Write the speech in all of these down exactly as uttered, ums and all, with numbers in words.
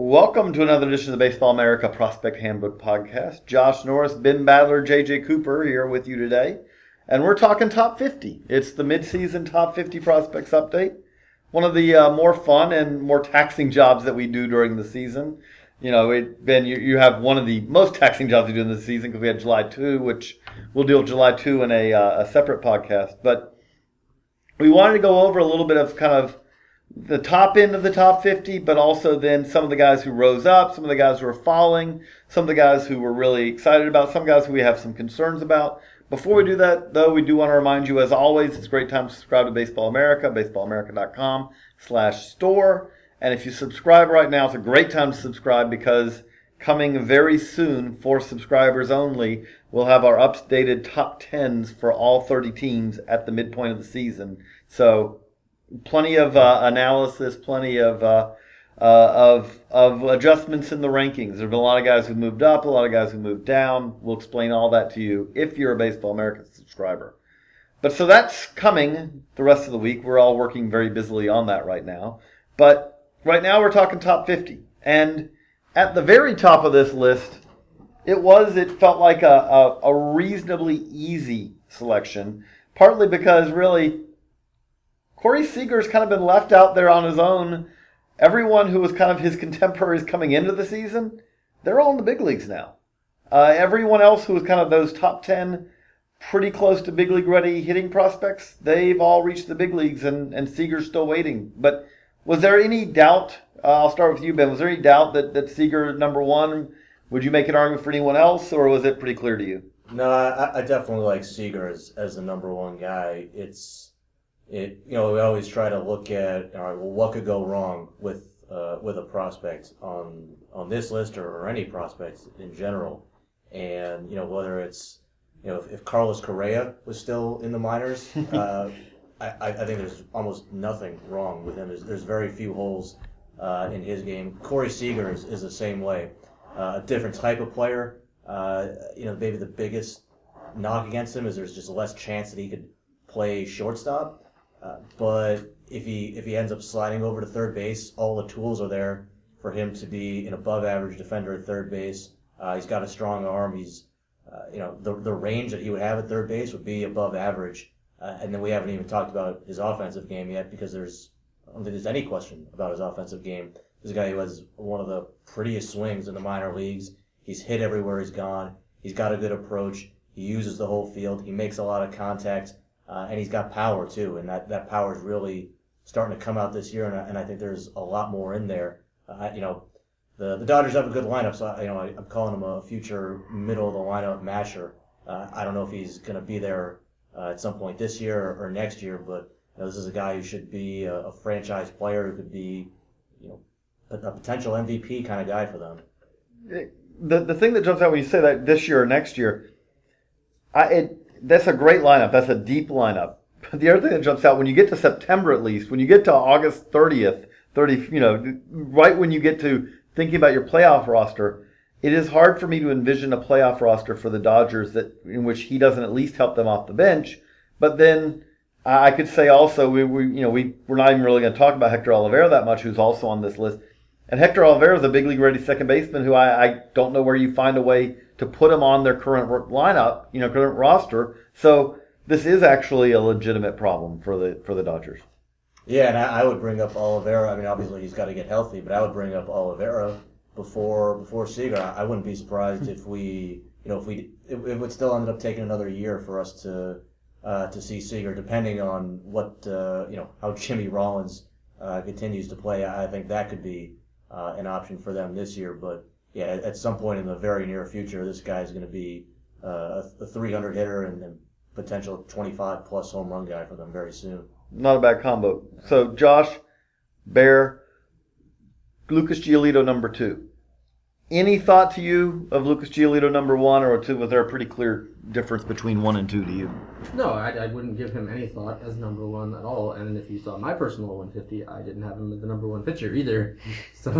Welcome to another edition of the Baseball America Prospect Handbook Podcast. Josh Norris, Ben Badler, J J. Cooper here with you today. And we're talking top fifty. It's the midseason top fifty prospects update. One of the uh, more fun and more taxing jobs that we do during the season. You know, it, Ben, you, you have one of the most taxing jobs we do in the season because we had July second, which we'll deal with July second in a, uh, a separate podcast. But we wanted to go over a little bit of kind of the top end of the top fifty, but also then some of the guys who rose up, some of the guys who were falling, some of the guys who were really excited about, some guys who we have some concerns about. Before we do that, though, we do want to remind you, as always, it's a great time to subscribe to Baseball America, baseballamerica.com slash store. And if you subscribe right now, it's a great time to subscribe because coming very soon, for subscribers only, we'll have our updated top tens for all thirty teams at the midpoint of the season. So plenty of uh, analysis, plenty of uh, uh, of of adjustments in the rankings. There have been a lot of guys who moved up, a lot of guys who moved down. We'll explain all that to you if you're a Baseball America subscriber. But so that's coming the rest of the week. We're all working very busily on that right now. But right now we're talking top fifty. And at the very top of this list, it was, it felt like a, a, a reasonably easy selection, partly because really Corey Seager's kind of been left out there on his own. Everyone who was kind of his contemporaries coming into the season, they're all in the big leagues now. Uh, everyone else who was kind of those top ten, pretty close to big league ready hitting prospects, they've all reached the big leagues, and, and Seager's still waiting. But was there any doubt, uh, I'll start with you, Ben, was there any doubt that, that Seager, number one, would you make an argument for anyone else, or was it pretty clear to you? No, I, I definitely like Seager as, as the number one guy. It's... It, you know, we always try to look at, all right, well, what could go wrong with uh, with a prospect on on this list or, or any prospect in general, and you know whether it's, you know, if, if Carlos Correa was still in the minors, uh, I, I think there's almost nothing wrong with him. There's, there's very few holes uh, in his game. Corey Seager is, is the same way, uh, a different type of player. Uh, you know, maybe the biggest knock against him is there's just less chance that he could play shortstop. Uh, but if he if he ends up sliding over to third base, all the tools are there for him to be an above-average defender at third base. Uh, he's got a strong arm. He's uh, you know the the range that he would have at third base would be above average. Uh, and then we haven't even talked about his offensive game yet because there's I don't think there's any question about his offensive game. This guy who has one of the prettiest swings in the minor leagues. He's hit everywhere he's gone. He's got a good approach. He uses the whole field. He makes a lot of contact. Uh, and he's got power, too, and that, that power is really starting to come out this year, and I, and I think there's a lot more in there. Uh, you know, the, the Dodgers have a good lineup, so I, you know, I, I'm calling him a future middle-of-the-lineup masher. Uh, I don't know if he's going to be there uh, at some point this year or, or next year, but you know, this is a guy who should be a, a franchise player who could be, you know, a potential M V P kind of guy for them. The, the thing that jumps out when you say that this year or next year, I it. That's a great lineup. That's a deep lineup. But the other thing that jumps out, when you get to September at least, when you get to August thirtieth, thirty, you know, right when you get to thinking about your playoff roster, it is hard for me to envision a playoff roster for the Dodgers that in which he doesn't at least help them off the bench. But then I could say also, we, we you know, we, we're not even really going to talk about Hector Oliveira that much, who's also on this list. And Hector Oliveira is a big league ready second baseman who I, I don't know where you find a way to put him on their current lineup, you know, current roster. So this is actually a legitimate problem for the for the Dodgers. Yeah, and I, I would bring up Oliveira. I mean, obviously he's got to get healthy, but I would bring up Oliveira before before Seager. I, I wouldn't be surprised if we, you know, if we it, it would still end up taking another year for us to uh, to see Seager, depending on what uh, you know how Jimmy Rollins uh, continues to play. I, I think that could be Uh, an option for them this year, but yeah, at, at some point in the very near future, this guy is going to be uh, a three hundred hitter and, and potential twenty-five plus home run guy for them very soon. Not a bad combo. So Josh, Bear, Lucas Giolito number two. Any thought to you of Lucas Giolito number one or two? Was there a pretty clear difference between one and two to you? No, I, I wouldn't give him any thought as number one at all. And if you saw my personal one fifty, I didn't have him as the number one pitcher either. So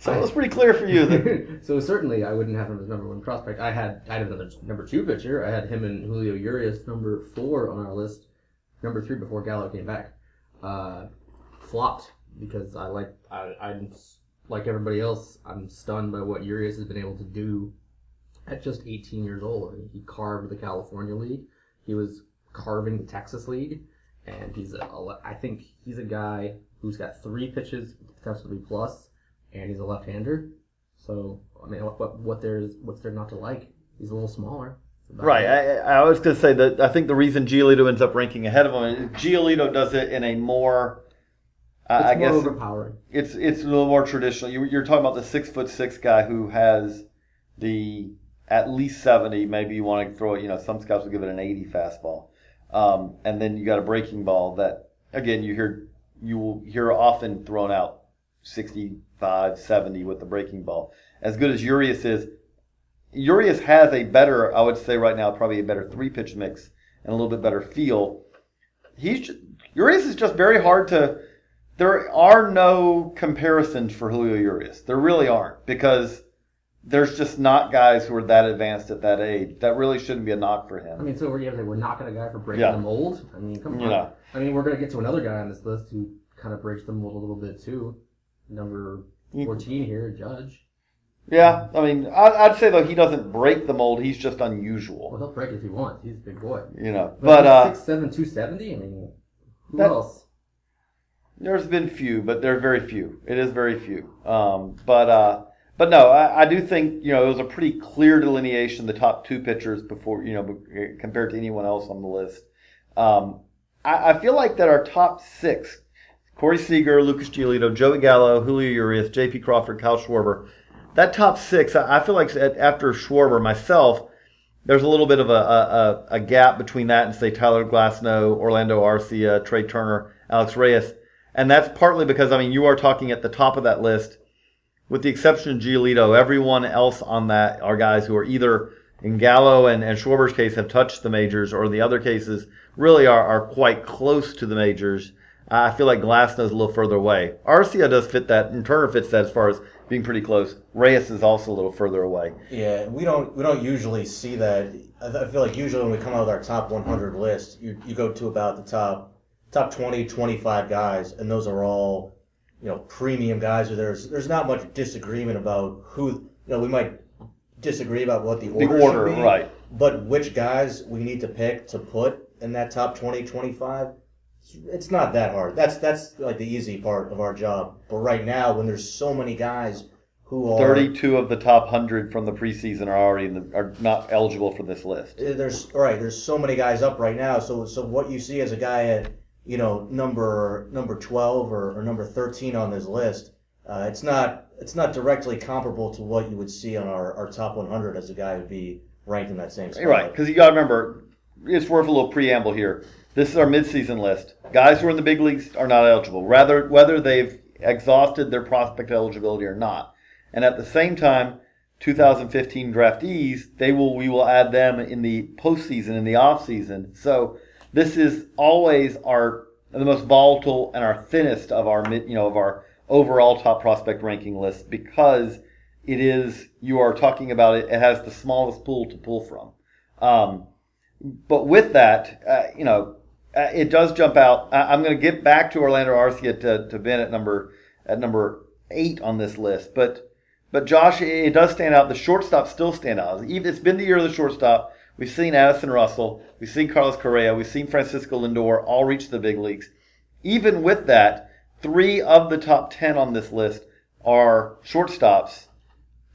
so it was pretty clear for you then. So certainly I wouldn't have him as number one prospect. I had I had another number two pitcher. I had him and Julio Urias number four on our list, number three before Gallo came back. Uh, flopped because I like I I like everybody else, I'm stunned by what Urias has been able to do at just eighteen years old. I mean, he carved the California League. He was carving the Texas League. And he's a, I think he's a guy who's got three pitches, potentially plus, and he's a left-hander. So, I mean, what, what there's, what's there not to like? He's a little smaller. Right. I, I was going to say that I think the reason Giolito ends up ranking ahead of him is Giolito does it in a more, uh, I guess, overpowering. It's it's a little more traditional. You, you're talking about the six foot six guy who has the at least seventy. Maybe you want to throw it. You know, some scouts will give it an eighty fastball, um, and then you got a breaking ball that again you hear you will hear often thrown out sixty-five, seventy with the breaking ball. As good as Urias is. Urias has a better, I would say right now, probably a better three-pitch mix and a little bit better feel. He's Urias is just very hard to – there are no comparisons for Julio Urias. There really aren't because there's just not guys who are that advanced at that age. That really shouldn't be a knock for him. I mean, so we're, we're knocking a guy for breaking yeah. the mold? I mean, come on. Yeah. I mean, we're going to get to another guy on this list who kind of breaks the mold a little bit too. Number fourteen here, Judge. Yeah, I mean, I'd say, though, he doesn't break the mold. He's just unusual. Well, he'll break if he wants. He's a big boy. You know, but... but uh, six seven, two seventy? I mean, who else? There's been few, but there are very few. It is very few. Um, but, uh, but no, I, I do think, you know, it was a pretty clear delineation, the top two pitchers before, you know, compared to anyone else on the list. Um, I, I feel like that our top six, Corey Seager, Lucas Giolito, Joey Gallo, Julio Urias, J P. Crawford, Kyle Schwarber... That top six, I feel like after Schwarber myself, there's a little bit of a, a, a gap between that and, say, Tyler Glasnow, Orlando Arcia, Trey Turner, Alex Reyes. And that's partly because, I mean, you are talking at the top of that list. With the exception of Giolito, everyone else on that are guys who are either, in Gallo and, and Schwarber's case, have touched the majors, or the other cases really are, are quite close to the majors. I feel like Glasnow's a little further away. Arcia does fit that, and Turner fits that as far as being pretty close. Reyes is also a little further away. Yeah, we don't we don't usually see that. I, th- I feel like usually when we come out with our top one hundred list, you you go to about the top top twenty, twenty-five guys, and those are all, you know, premium guys. Or there's there's not much disagreement about who. You know, we might disagree about what the order, the order should be, right? But which guys we need to pick to put in that top twenty, twenty-five. It's not that hard. That's that's like the easy part of our job. But right now, when there's so many guys who are thirty-two of the top one hundred from the preseason are already in the, are not eligible for this list. There's all right. There's so many guys up right now. So so what you see as a guy at, you know, number number twelve or, or number thirteen on this list, uh, it's not it's not directly comparable to what you would see on our, our top one hundred as a guy who'd be ranked in that same spot. Right, because you got to remember, it's worth a little preamble here. This is our midseason list. Guys who are in the big leagues are not eligible, rather whether they've exhausted their prospect eligibility or not. And at the same time, two thousand fifteen draftees, they will we will add them in the postseason, in the offseason. So this is always our the most volatile and our thinnest of our you know of our overall top prospect ranking list because it is you are talking about it. It has the smallest pool to pull from. Um, but with that, uh, you know. Uh, it does jump out. I, I'm going to get back to Orlando Arcia to, to Ben at number at number eight on this list, but but Josh, it, it does stand out. The shortstops still stand out. Even it's been the year of the shortstop. We've seen Addison Russell, we've seen Carlos Correa, we've seen Francisco Lindor all reach the big leagues. Even with that, three of the top ten on this list are shortstops.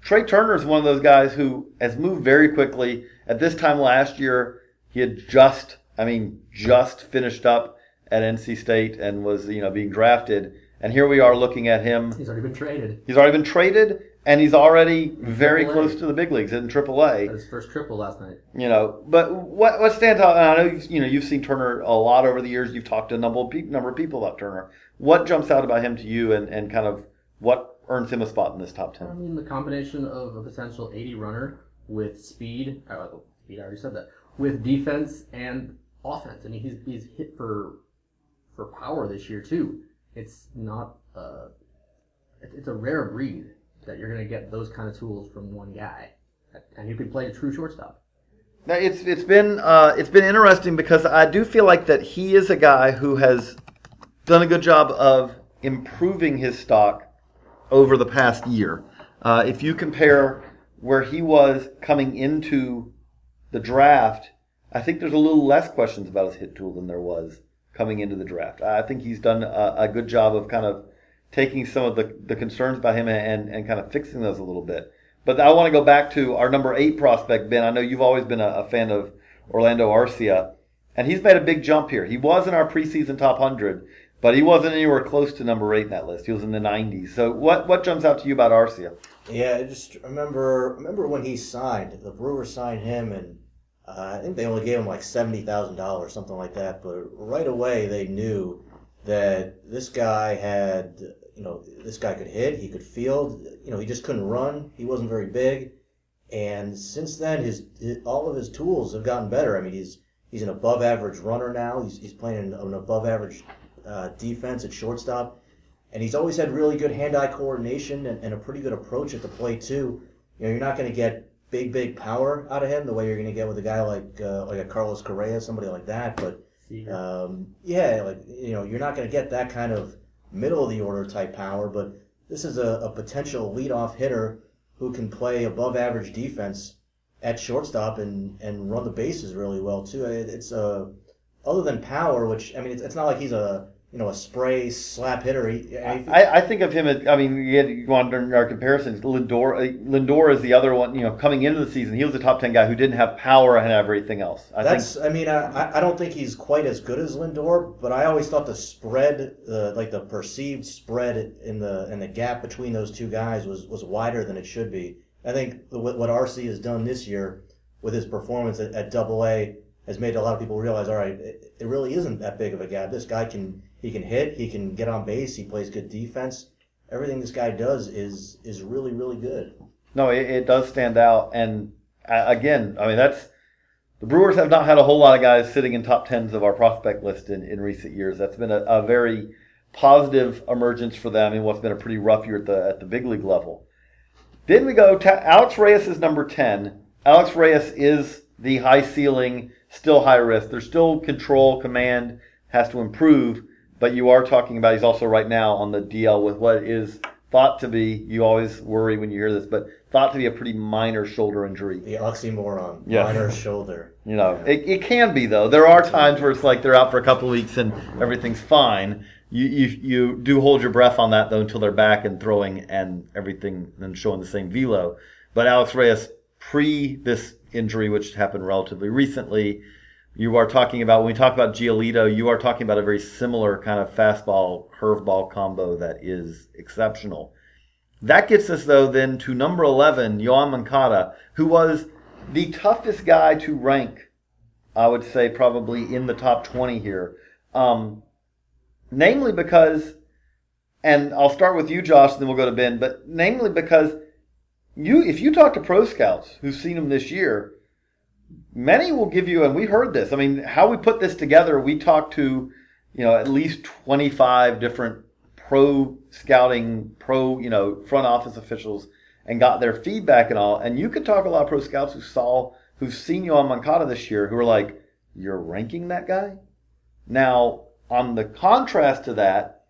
Trey Turner is one of those guys who has moved very quickly. At this time last year, he had just. I mean, just finished up at N C State and was, you know, being drafted. And here we are looking at him. He's already been traded. He's already been traded, and he's already very close to the big leagues in triple A. Got his first triple last night. You know, but what what stands out? And I know you've, you know you've seen Turner a lot over the years. You've talked to a number of, pe- number of people about Turner. What jumps out about him to you, and, and kind of what earns him a spot in this top ten? I mean, the combination of a potential eighty runner with speed. Oh, speed. I already said that. With defense and offense. I mean, he's he's hit for for power this year too. It's not uh it's a rare breed that you're going to get those kind of tools from one guy, and you can play a true shortstop. Now it's it's been uh it's been interesting because I do feel like that he is a guy who has done a good job of improving his stock over the past year. Uh, if you compare where he was coming into the draft, I think there's a little less questions about his hit tool than there was coming into the draft. I think he's done a, a good job of kind of taking some of the, the concerns about him and, and kind of fixing those a little bit. But I want to go back to our number eight prospect, Ben. I know you've always been a, a fan of Orlando Arcia, and he's made a big jump here. He was in our preseason top one hundred, but he wasn't anywhere close to number eight in that list. He was in the nineties. So what, what jumps out to you about Arcia? Yeah, I just remember remember when he signed. The Brewers signed him, and uh, I think they only gave him like seventy thousand dollars, something like that. But right away they knew that this guy had, you know, this guy could hit, he could field, you know, he just couldn't run. He wasn't very big. And since then, his, his all of his tools have gotten better. I mean, he's he's an above-average runner now. He's he's playing an, an above-average uh, defense at shortstop, and he's always had really good hand-eye coordination and, and a pretty good approach at the plate too. You know, you're not going to get big, big power out of him the way you're going to get with a guy like uh, like a Carlos Correa, somebody like that. But um, yeah, like you know, you're not going to get that kind of middle-of-the-order type power. But this is a, a potential leadoff hitter who can play above-average defense at shortstop and, and run the bases really well too. It's uh, other than power, which I mean, it's, it's not like he's a you know a spray slap hitter. He, I, I think of him as I mean, you want to learn our comparisons. Lindor Lindor is the other one. You know, coming into the season, he was a top ten guy who didn't have power and everything else. I That's think, I mean, I I don't think he's quite as good as Lindor, but I always thought the spread, the like the perceived spread in the in the gap between those two guys was was wider than it should be. I think what R C has done this year with his performance at Double A has made a lot of people realize, all right, it, it really isn't that big of a gap. This guy can he can hit, he can get on base, he plays good defense. Everything this guy does is is really really good. No, it, it does stand out. And uh, again, I mean that's the Brewers have not had a whole lot of guys sitting in top tens of our prospect list in, in recent years. That's been a, a very positive emergence for them in what's been a pretty rough year at the at the big league level. Then we go, Alex Reyes is number ten. Alex Reyes is the high ceiling, still high risk. There's still control, command, has to improve, but you are talking about he's also right now on the D L with what is thought to be, you always worry when you hear this, but thought to be a pretty minor shoulder injury. The oxymoron, yes. Minor shoulder. You know, yeah. it, it can be, though. There are times where it's like they're out for a couple of weeks and everything's fine. You, you you do hold your breath on that, though, until they're back and throwing and everything and showing the same velo. But Alex Reyes, pre this injury, which happened relatively recently, you are talking about, when we talk about Giolito, you are talking about a very similar kind of fastball, curveball combo that is exceptional. That gets us, though, then to number eleven, Yoan Moncada, who was the toughest guy to rank, I would say, probably in the top twenty here. Um... Namely because, and I'll start with you, Josh, and then we'll go to Ben, but namely because you, if you talk to pro scouts who've seen him this year, many will give you, and we heard this, I mean, how we put this together, we talked to, you know, at least twenty-five different pro scouting, pro, you know, front office officials and got their feedback and all. And you could talk to a lot of pro scouts who saw, who've seen Yoan Moncada this year, who were like, you're ranking that guy? Now, on the contrast to that,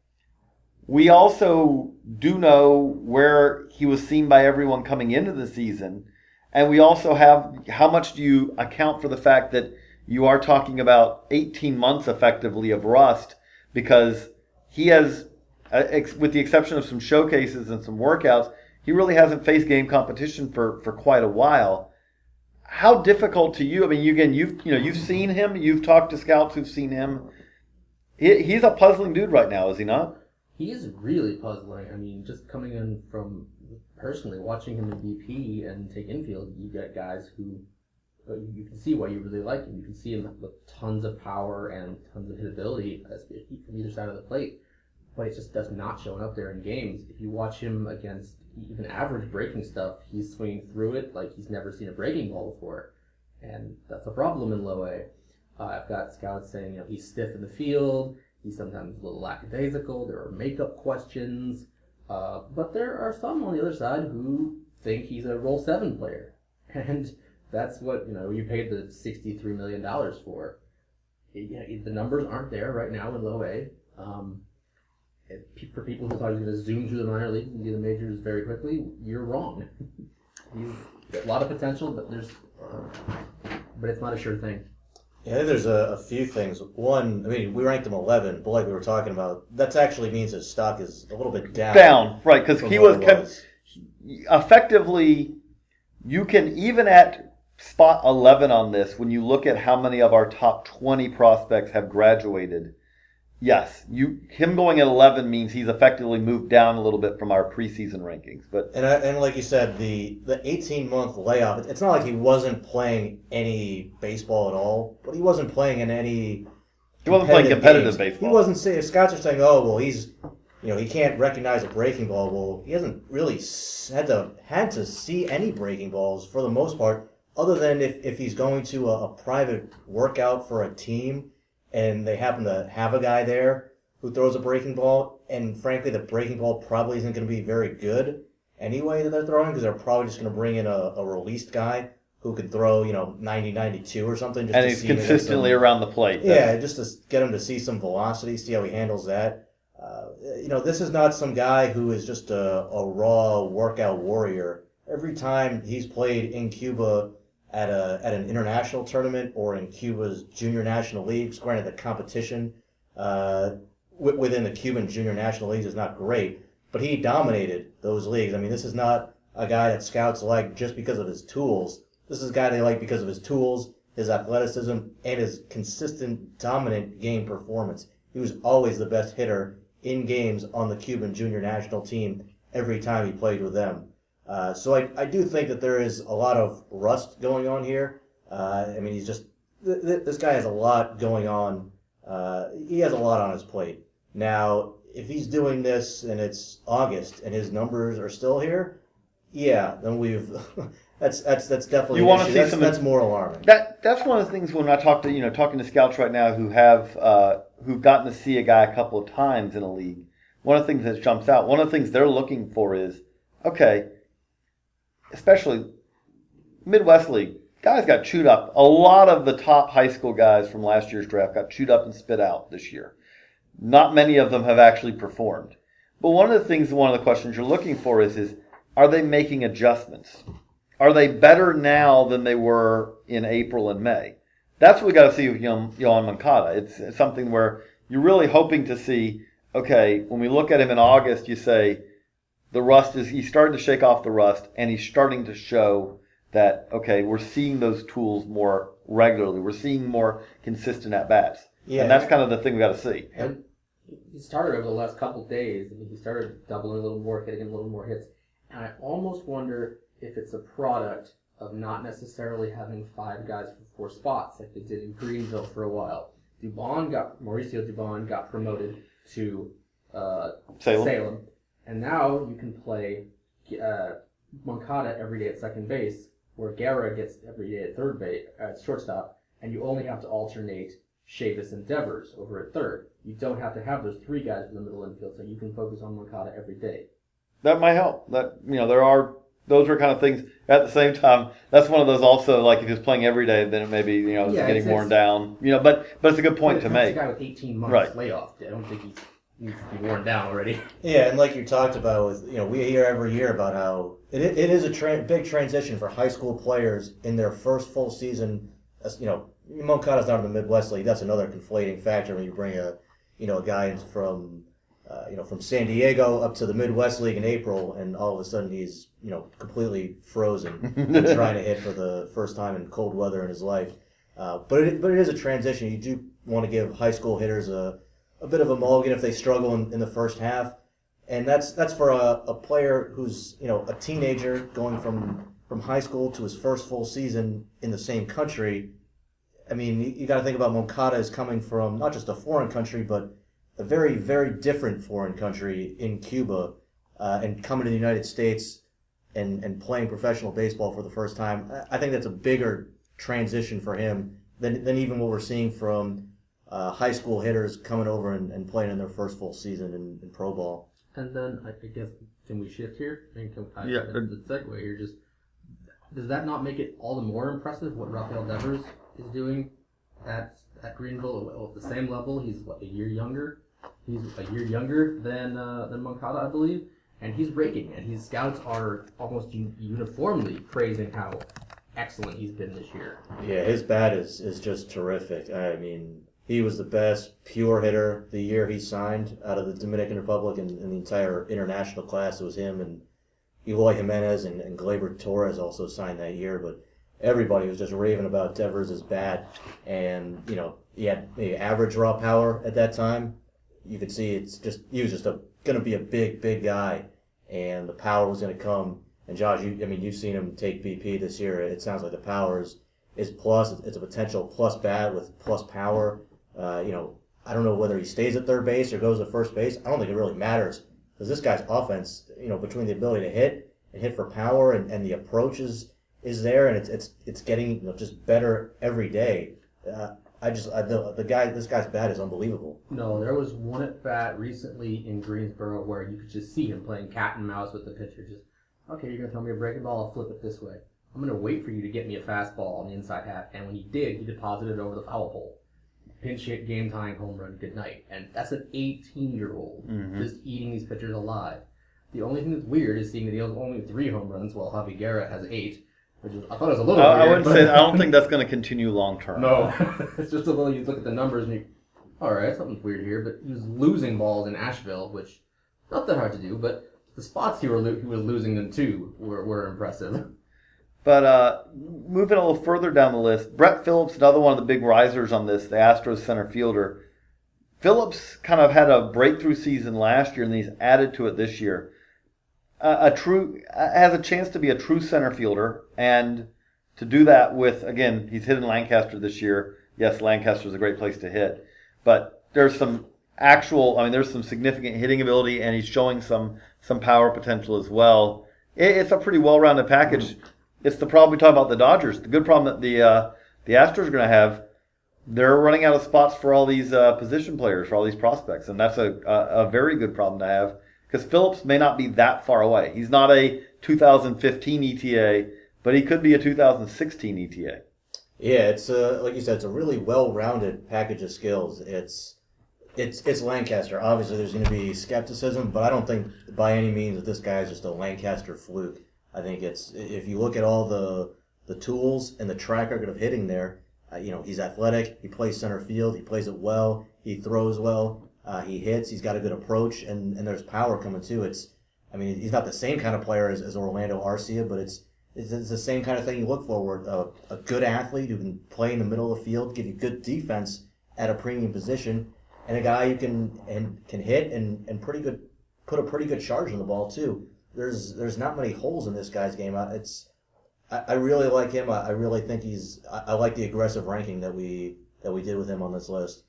we also do know where he was seen by everyone coming into the season. And we also have, how much do you account for the fact that you are talking about eighteen months effectively of rust, because he has, with the exception of some showcases and some workouts, he really hasn't faced game competition for, for quite a while. How difficult to you, I mean, you, again, you've, you know, you've seen him, you've talked to scouts who've seen him. He's a puzzling dude right now, is he not? He is really puzzling. I mean, just coming in from personally watching him in D P and take infield, you get guys who you can see why you really like him. You can see him with tons of power and tons of hitability from either side of the plate, but it just does not show up there in games. If you watch him against even average breaking stuff, he's swinging through it like he's never seen a breaking ball before, and that's a problem in low A. Uh, I've got scouts saying, you know, he's stiff in the field, he's sometimes a little lackadaisical, there are makeup questions, uh, but there are some on the other side who think he's a Roll seven player, and that's what, you know, you paid the sixty-three million dollars for. It, you know, the numbers aren't there right now in low A, um, it, for people who thought he was going to zoom through the minor leagues and do the majors very quickly, you're wrong. He's got a lot of potential, but there's, but it's not a sure thing. Yeah, I think there's a, a few things. One, I mean, we ranked him eleven, but like we were talking about, that actually means his stock is a little bit down. Down, right, because he was, was. Kept, effectively, you can, even at spot eleven on this, when you look at how many of our top twenty prospects have graduated, yes, you him going at eleven means he's effectively moved down a little bit from our preseason rankings. But And I, and like you said, the the eighteen-month layoff, it's not like he wasn't playing any baseball at all, but he wasn't playing in any He wasn't playing competitive games. baseball. He wasn't saying, if Scott's are saying, oh, well, he's, you know, he can't recognize a breaking ball. Well, he hasn't really had to, had to see any breaking balls for the most part, other than if, if he's going to a, a private workout for a team, and they happen to have a guy there who throws a breaking ball, and frankly, the breaking ball probably isn't going to be very good anyway that they're throwing, because they're probably just going to bring in a, a released guy who can throw, you know, ninety, ninety-two or something. Just and he's consistently around the plate. Yeah, just to get him to see some velocity, see how he handles that. Uh, you know, this is not some guy who is just a, a raw workout warrior. Every time he's played in Cuba, at a at an international tournament or in Cuba's junior national leagues, granted the competition uh, w- within the Cuban junior national leagues is not great, but he dominated those leagues. I mean, this is not a guy that scouts like just because of his tools. This is a guy they like because of his tools, his athleticism, and his consistent, dominant game performance. He was always the best hitter in games on the Cuban junior national team every time he played with them. Uh, so I, I do think that there is a lot of rust going on here. Uh, I mean, he's just th- th- this guy has a lot going on. Uh, he has a lot on his plate. Now, if he's doing this and it's August and his numbers are still here, yeah, then we've that's that's that's definitely you want to see that's, some that's more alarming. That that's one of the things when I talk to you know talking to scouts right now who have uh, who've gotten to see a guy a couple of times in a league. One of the things that jumps out, one of the things they're looking for is okay. Especially Midwest League, guys got chewed up. A lot of the top high school guys from last year's draft got chewed up and spit out this year. Not many of them have actually performed. But one of the things, one of the questions you're looking for is, is are they making adjustments? Are they better now than they were in April and May? That's what we got to see with Yoan Moncada. It's, it's something where you're really hoping to see, okay, when we look at him in August, you say, the rust is, he's starting to shake off the rust, and he's starting to show that, okay, we're seeing those tools more regularly. We're seeing more consistent at-bats. Yeah. And that's kind of the thing we got to see. And he started over the last couple of days. I mean, he started doubling a little more, hitting a little more hits. And I almost wonder if it's a product of not necessarily having five guys for four spots, like they did in Greenville for a while. Dubon got, Mauricio Dubon got promoted to uh, Salem. Salem. And now you can play uh, Moncada every day at second base, where Guerra gets every day at third base, at shortstop, and you only have to alternate Chavis and Devers over at third. You don't have to have those three guys in the middle infield, so you can focus on Moncada every day. That might help. That you know, there are those are kind of things. At the same time, that's one of those also. Like if he's playing every day, then it may be you know yeah, getting it's, worn it's, down. You know, but but it's a good point to make. A guy with eighteen months right. layoff. I don't think he's. He's worn down already. Yeah, and like you talked about, with you know, we hear every year about how it it is a tra- big transition for high school players in their first full season. You know, Moncada's not in the Midwest League. That's another conflating factor when you bring a you know a guy from uh, you know from San Diego up to the Midwest League in April, and all of a sudden he's you know completely frozen and trying to hit for the first time in cold weather in his life. Uh, but it but it is a transition. You do want to give high school hitters a a bit of a mulligan if they struggle in, in the first half, and that's that's for a, a player who's you know a teenager going from from high school to his first full season in the same country. I mean, you, you got to think about Moncada is coming from not just a foreign country, but a very very different foreign country in Cuba, uh, and coming to the United States and and playing professional baseball for the first time. I think that's a bigger transition for him than than even what we're seeing from. Uh, high school hitters coming over and, and playing in their first full season in, in pro ball. And then, I guess, can we shift here? I mean, can I, yeah. The segue here, just, does that not make it all the more impressive what Raphael Devers is doing at at Greenville? At the same level, he's, what, a year younger? He's a year younger than uh, than Moncada, I believe, and he's raking. And his scouts are almost u- uniformly praising how excellent he's been this year. Yeah, his bat is, is just terrific. I mean, he was the best pure hitter the year he signed out of the Dominican Republic, and, and the entire international class. It was him and Eloy Jimenez and, and Gleyber Torres also signed that year, but everybody was just raving about Devers' bat. And, you know, he had the average raw power at that time. You could see it's just he was just going to be a big, big guy, and the power was going to come. And Josh, you, I mean, you've seen him take B P this year. It sounds like the power is, is plus. It's a potential plus bat with plus power. Uh, you know, I don't know whether he stays at third base or goes to first base. I don't think it really matters because this guy's offense, you know, between the ability to hit and hit for power and, and the approaches is there, and it's it's it's getting you know, just better every day. Uh, I just, I, the, the guy, this guy's bat is unbelievable. No, there was one at bat recently in Greensboro where you could just see him playing cat and mouse with the pitcher. Just, okay, you're going to throw me a breaking ball, I'll flip it this way. I'm going to wait for you to get me a fastball on the inside half. And when he did, he deposited it over the foul pole. Pinch hit, game tying home run, good night. And that's an eighteen-year-old mm-hmm. just eating these pitchers alive. The only thing that's weird is seeing that he has only three home runs while Javi Garrett has eight. Which is, I thought it was a little. Uh, weird, I wouldn't say. I don't think that's going to continue long term. No, it's just a little. You look at the numbers and you, all right, something's weird here. But he was losing balls in Asheville, which not that hard to do. But the spots he, were lo- he was losing them to were, were impressive. But uh, moving a little further down the list, Brett Phillips, another one of the big risers on this, the Astros center fielder. Phillips kind of had a breakthrough season last year, and he's added to it this year. Uh, a true uh, has a chance to be a true center fielder, and to do that with, again, he's hit in Lancaster this year. Yes, Lancaster is a great place to hit, but there's some actual, I mean, there's some significant hitting ability, and he's showing some some power potential as well. It, it's a pretty well-rounded package. It's the problem we talk about the Dodgers. The good problem that the uh, the Astros are going to have, they're running out of spots for all these uh, position players, for all these prospects, and that's a a, a very good problem to have. Because Phillips may not be that far away. He's not a two thousand fifteen E T A, but he could be a two thousand sixteen E T A. Yeah, it's a, like you said, it's a really well-rounded package of skills. It's it's it's Lancaster. Obviously, there's going to be skepticism, but I don't think by any means that this guy is just a Lancaster fluke. I think it's if you look at all the the tools and the track record of hitting there, uh, you know, he's athletic. He plays center field. He plays it well. He throws well. Uh, he hits, he's got a good approach, and, and there's power coming too. It's, I mean, he's not the same kind of player as, as Orlando Arcia, but it's, it's it's the same kind of thing you look for. Uh, a good athlete who can play in the middle of the field, give you good defense at a premium position, and a guy who can and can hit and, and pretty good put a pretty good charge on the ball too. There's there's not many holes in this guy's game. It's I, I really like him. I, I really think he's I, I like the aggressive ranking that we that we did with him on this list.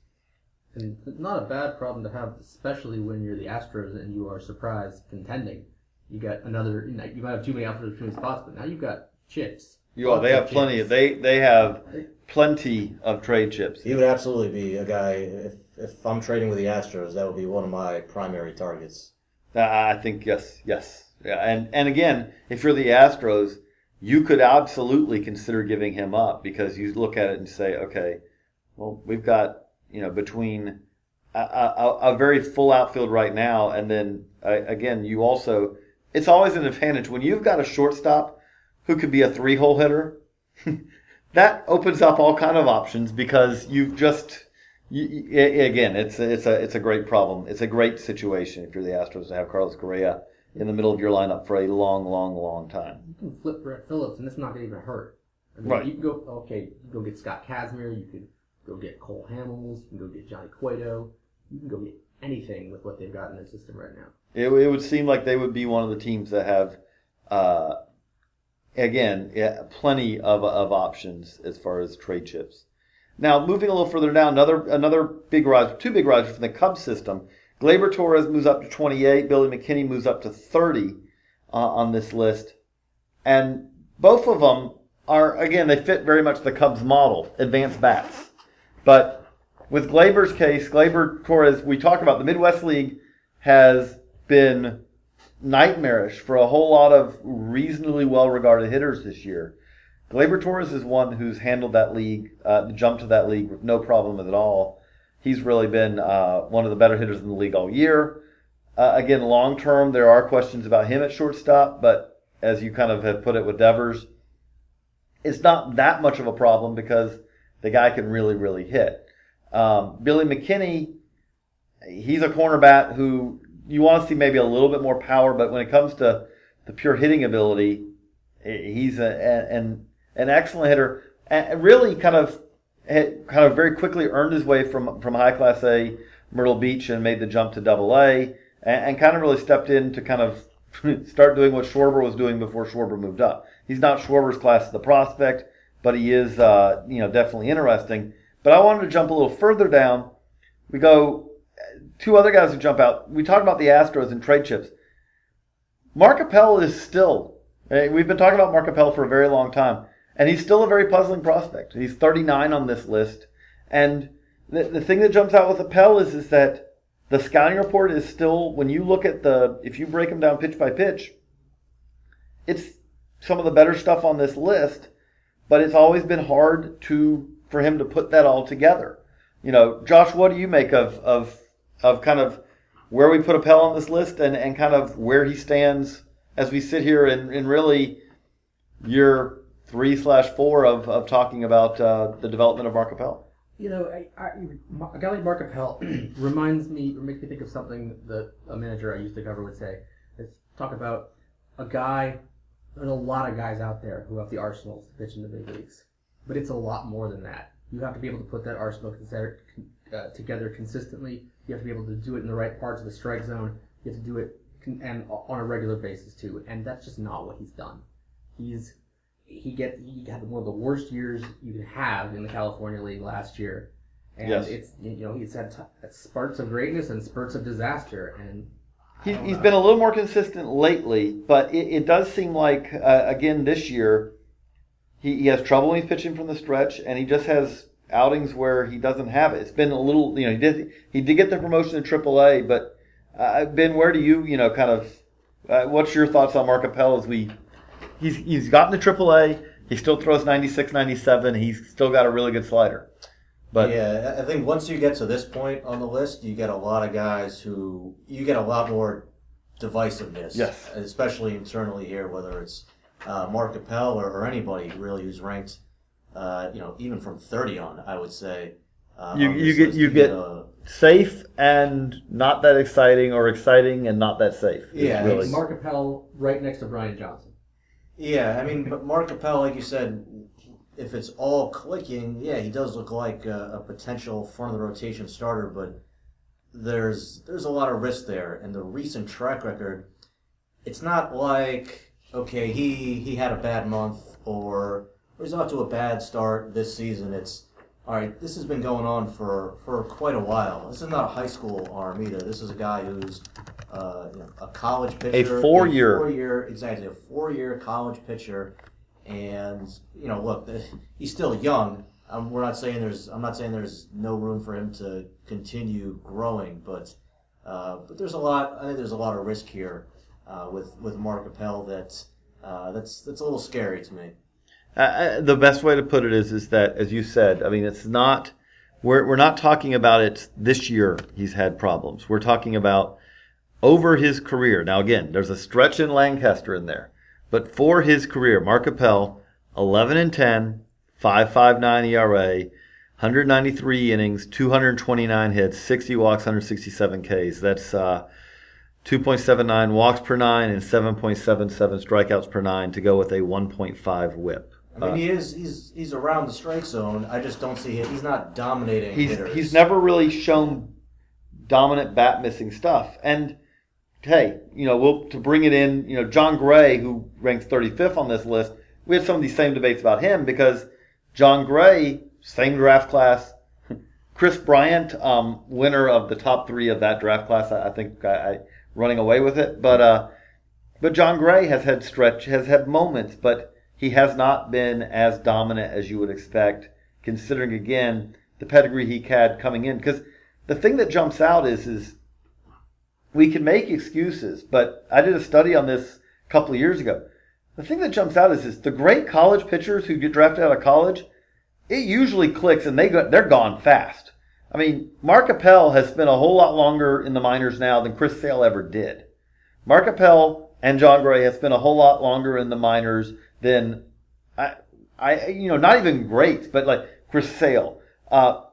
And not a bad problem to have, especially when you're the Astros and you are surprised contending. You got another, you know, you might have too many outfielders, too many spots, but now you've got chips. You are, they have plenty. Of, they they have plenty of trade chips. He would absolutely be a guy. If if I'm trading with the Astros, that would be one of my primary targets. Uh, I think yes, yes, yeah. And and again, if you're the Astros, you could absolutely consider giving him up because you look at it and say, okay, well, we've got. You know, between a, a, a very full outfield right now, and then uh, again, you also, it's always an advantage when you've got a shortstop who could be a three-hole hitter. That opens up all kind of options because you've just, you, you, again, it's it's a it's a great problem. It's a great situation if you're the Astros to have Carlos Correa in the middle of your lineup for a long, long, long time. You can flip Brett Phillips, and it's not going to even hurt. I mean, right? You can go okay, you can go get Scott Kazmir. You could. Go get Cole Hamels. You can go get Johnny Cueto. You can go get anything with what they've got in their system right now. It, it would seem like they would be one of the teams that have, uh, again, yeah, plenty of of options as far as trade chips. Now, moving a little further down, another another big riser, two big risers from the Cubs system. Gleyber Torres moves up to twenty-eight. Billy McKinney moves up to thirty uh, on this list. And both of them are, again, they fit very much the Cubs model, advanced bats. But with Gleyber's case, Gleyber Torres, we talk about the Midwest League has been nightmarish for a whole lot of reasonably well-regarded hitters this year. Gleyber Torres is one who's handled that league, uh, jumped to that league with no problem at all. he's really been uh, one of the better hitters in the league all year. Uh, again, long term, there are questions about him at shortstop, but as you kind of have put it with Devers, it's not that much of a problem because the guy can really, really hit. Um, Billy McKinney, he's a cornerback who you want to see maybe a little bit more power, but when it comes to the pure hitting ability, he's a, a, an an excellent hitter, and really kind of had, kind of very quickly earned his way from from high class A Myrtle Beach and made the jump to Double A, and, and kind of really stepped in to kind of start doing what Schwarber was doing before Schwarber moved up. He's not Schwarber's class of the prospect, but he is uh, you know definitely interesting. But I wanted to jump a little further down. We go two other guys who jump out. We talked about the Astros and trade chips. Mark Appel is still, we've been talking about Mark Appel for a very long time, and he's still a very puzzling prospect. He's thirty-nine on this list, and the, the thing that jumps out with Appel is, is that the scouting report is still, when you look at the, if you break him down pitch by pitch, it's some of the better stuff on this list, but it's always been hard to for him to put that all together. You know, Josh, what do you make of of of kind of where we put Appel on this list and, and kind of where he stands as we sit here in, in really year three slash four of, of talking about uh, the development of Mark Appel? You know, I, I, a guy like Mark Appel reminds me, or makes me think of something that a manager I used to cover would say. It's talk about a guy, there's a lot of guys out there who have the arsenal to pitch in the big leagues, but it's a lot more than that. You have to be able to put that arsenal consider, uh, together consistently. You have to be able to do it in the right parts of the strike zone. You have to do it con- and on a regular basis too, and that's just not what he's done. He's he get he had one of the worst years you can have in the California League last year, and yes. it's you know he's had t- spurts of greatness and spurts of disaster, and he, he's know. been a little more consistent lately. But it, it does seem like uh, again this year he, he has trouble when he's pitching from the stretch, and he just has outings where he doesn't have it. It's been a little, you know, he did he did get the promotion to triple A, but uh, Ben, where do you, you know, kind of, uh, what's your thoughts on Mark Appel as we, he's he's gotten to triple A, he still throws ninety-six, ninety-seven, he's still got a really good slider. But yeah, I think once you get to this point on the list, you get a lot of guys who, you get a lot more divisiveness, yes, especially internally here, whether it's uh, Mark Appel or, or anybody really who's ranked Uh, you know, even from thirty on, I would say um, you you get you get uh, safe and not that exciting, or exciting and not that safe. Yeah, really. Mark Appel right next to Brian Johnson. Yeah, I mean, but Mark Appel, like you said, if it's all clicking, yeah, he does look like a, a potential front of the rotation starter. But there's there's a lot of risk there, and the recent track record, it's not like okay, he he had a bad month or. He's off to a bad start this season. It's, all right, this has been going on for, for quite a while. This is not a high school arm either. This is a guy who's uh, you know, a college pitcher. A four-year. Four-year, exactly, a four-year college pitcher. And, you know, look, he's still young. Um, we're not saying there's, I'm not saying there's no room for him to continue growing, but uh, but there's a lot, I think there's a lot of risk here uh, with, with Mark Appel that, uh, that's, that's a little scary to me. Uh, the best way to put it is, is that, as you said, I mean, it's not, we're, we're not talking about it this year he's had problems. We're talking about over his career. Now, again, there's a stretch in Lancaster in there, but for his career, Mark Appel, eleven and ten, five point five nine E R A, one hundred ninety-three innings, two hundred twenty-nine hits, sixty walks, one hundred sixty-seven Ks. That's, uh, two point seven nine walks per nine and seven point seven seven strikeouts per nine to go with a one point five whip. I mean, uh, he is he's he's around the strike zone. I just don't see it. He's not dominating he's, hitters. He's never really shown dominant bat-missing stuff. And, hey, you know, we'll, to bring it in, you know, John Gray, who ranks thirty-fifth on this list, we had some of these same debates about him because John Gray, same draft class, Chris Bryant, um, winner of the top three of that draft class, I, I think I, I running away with it. But uh, but John Gray has had stretch, has had moments, but he has not been as dominant as you would expect, considering, again, the pedigree he had coming in. Because the thing that jumps out is, is we can make excuses, but I did a study on this a couple of years ago. The thing that jumps out is, is the great college pitchers who get drafted out of college, it usually clicks and they go, they're gone fast. I mean, Mark Appel has spent a whole lot longer in the minors now than Chris Sale ever did. Mark Appel and John Gray have spent a whole lot longer in the minors than, I, I you know, not even greats, but like Chris Sale. Uh,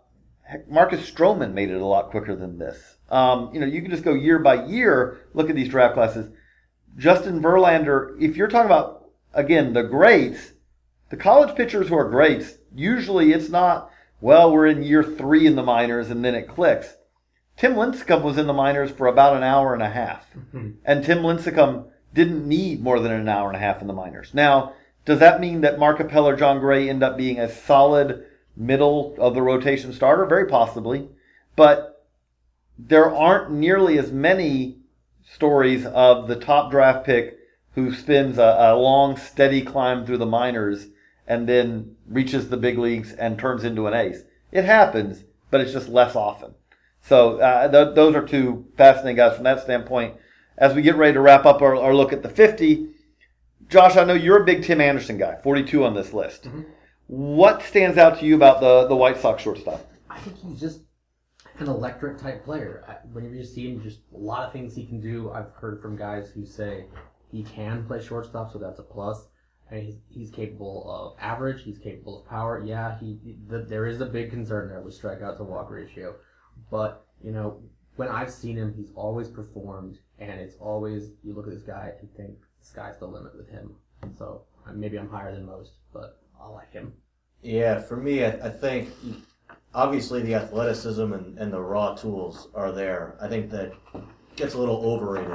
Marcus Stroman made it a lot quicker than this. Um, you know, you can just go year by year, look at these draft classes. Justin Verlander, if you're talking about, again, the greats, the college pitchers who are greats, usually it's not, well, we're in year three in the minors and then it clicks. Tim Lincecum was in the minors for about an hour and a half. Mm-hmm. And Tim Lincecum didn't need more than an hour and a half in the minors. Now, does that mean that Mark Appel or John Gray end up being a solid middle of the rotation starter? Very possibly. But there aren't nearly as many stories of the top draft pick who spends a, a long, steady climb through the minors and then reaches the big leagues and turns into an ace. It happens, but it's just less often. So uh, th- those are two fascinating guys from that standpoint. As we get ready to wrap up our, our look at the fifty, Josh, I know you're a big Tim Anderson guy, forty-two on this list. Mm-hmm. What stands out to you about the, the White Sox shortstop? I think he's just an electric type player. Whenever you see him, just a lot of things he can do. I've heard from guys who say he can play shortstop, so that's a plus. And he's, he's capable of average. He's capable of power. Yeah, he. The, there is a big concern there with strikeout to walk ratio, but you know when I've seen him, he's always performed, and it's always you look at this guy and think the sky's the limit with him. So maybe I'm higher than most, but I like him. Yeah, for me, I, I think obviously the athleticism and, and the raw tools are there. I think that gets a little overrated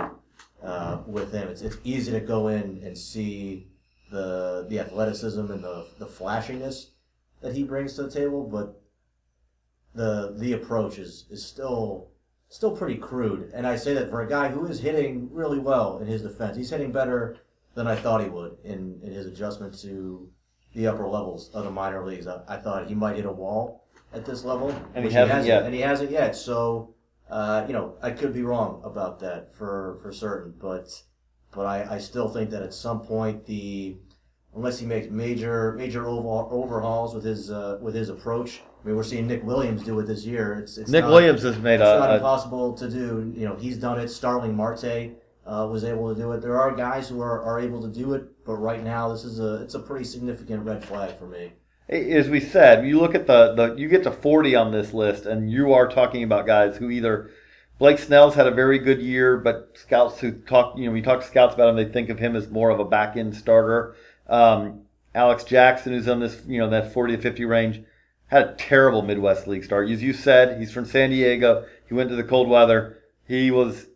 uh, with him. It's it's easy to go in and see the the athleticism and the the flashiness that he brings to the table, but the the approach is, is still still pretty crude. And I say that for a guy who is hitting really well in his defense. He's hitting better than I thought he would in, in his adjustment to the upper levels of the minor leagues. I, I thought he might hit a wall at this level, and he hasn't, he hasn't yet. And he hasn't yet. So, uh, you know, I could be wrong about that for, for certain, but... But I, I still think that at some point the unless he makes major major overhaul, overhauls with his uh, with his approach. I mean, we're seeing Nick Williams do it this year. It's, it's Nick not, Williams has made it's a. It's not a, impossible to do. You know, he's done it. Starling Marte uh, was able to do it. There are guys who are, are able to do it, but right now this is a it's a pretty significant red flag for me. As we said, you look at the, the you get to forty on this list, and you are talking about guys who either. Blake Snell's had a very good year, but scouts who talk, you know, when you talk to scouts about him, they think of him as more of a back-end starter. Um, Alex Jackson, who's on this, you know, that forty to fifty range, had a terrible Midwest League start. As you said, he's from San Diego. He went to the cold weather. He was,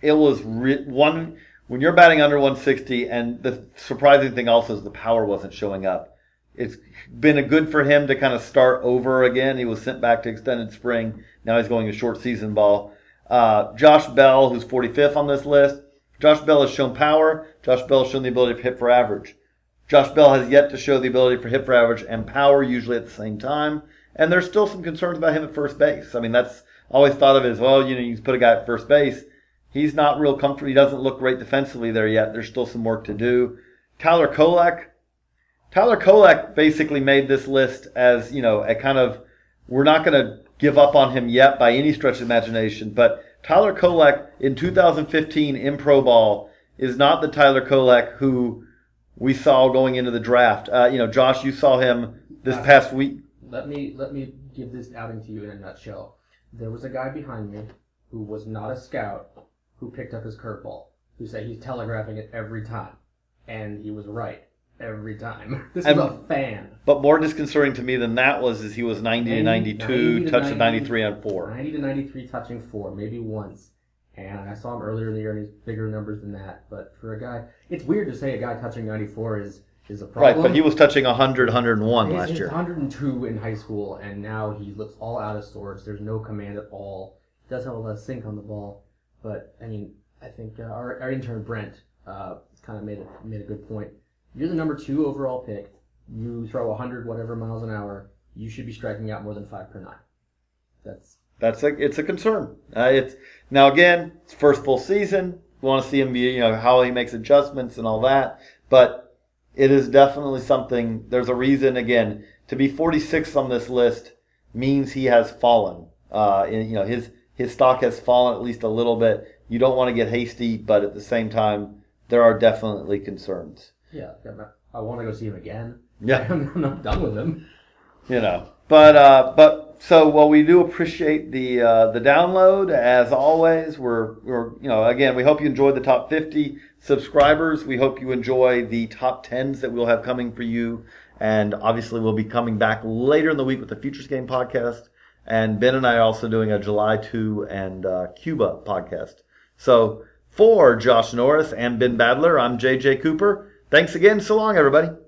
it was re- one, when you're batting under one sixty, and the surprising thing also is the power wasn't showing up. It's been a good for him to kind of start over again. He was sent back to extended spring. Now he's going to short season ball. Uh, Josh Bell, who's forty-fifth on this list. Josh Bell has shown power. Josh Bell has shown the ability to hit for average. Josh Bell has yet to show the ability for hit for average and power usually at the same time. And there's still some concerns about him at first base. I mean, that's always thought of as, well, you know, you can put a guy at first base. He's not real comfortable. He doesn't look great defensively there yet. There's still some work to do. Tyler Kolek. Tyler Kolek basically made this list as, you know, a kind of, we're not going to give up on him yet by any stretch of imagination, but Tyler Kolek in two thousand fifteen in pro ball is not the Tyler Kolek who we saw going into the draft. Uh, you know, Josh, you saw him this uh, past week. Let me, let me give this outing to you in a nutshell. There was a guy behind me who was not a scout who picked up his curveball, who said he's telegraphing it every time, and he was right. Every time. This is a fan. But more disconcerting to me than that was is he was ninety to ninety-two, touched to ninety-three on four. ninety to ninety-three, touching four, maybe once. And I saw him earlier in the year, and he's bigger numbers than that. But for a guy, it's weird to say a guy touching ninety-four is, is a problem. Right, but he was touching one hundred, one oh one he's, last he's year. He was one hundred two in high school, and now he looks all out of sorts. There's no command at all. He does have a lot of sink on the ball. But, I mean, I think uh, our, our intern Brent uh, kind of made a, made a good point. You're the number two overall pick. You throw one hundred whatever miles an hour. You should be striking out more than five per nine. That's that's a it's a concern. Uh, it's now again it's first full season. We want to see him, you know, how he makes adjustments and all that. But it is definitely something. There's a reason again to be forty-sixth on this list. means he has fallen. Uh, and, you know, his his stock has fallen at least a little bit. You don't want to get hasty, but at the same time, there are definitely concerns. Yeah, I want to go see him again. Yeah, I'm not done with him. You know, but uh, but so well, we do appreciate the uh, the download as always. We're we're you know again, we hope you enjoyed the top fifty subscribers. We hope you enjoy the top tens that we'll have coming for you. And obviously, we'll be coming back later in the week with the Futures Game podcast. And Ben and I are also doing a July two and uh, Cuba podcast. So for Josh Norris and Ben Badler, I'm J J Cooper. Thanks again. So long, everybody.